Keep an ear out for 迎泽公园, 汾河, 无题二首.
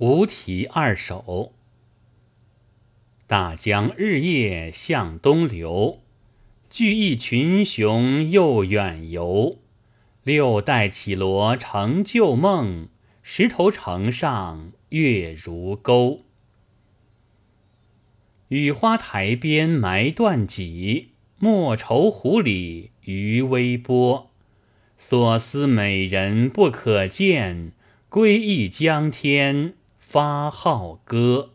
无题二首。大江日夜向东流，聚义群雄又远游。六代绮罗成旧梦，石头城上月如钩。雨花台边埋断戟，莫愁湖里鱼微波。所思美人不可见，归意江天发号歌。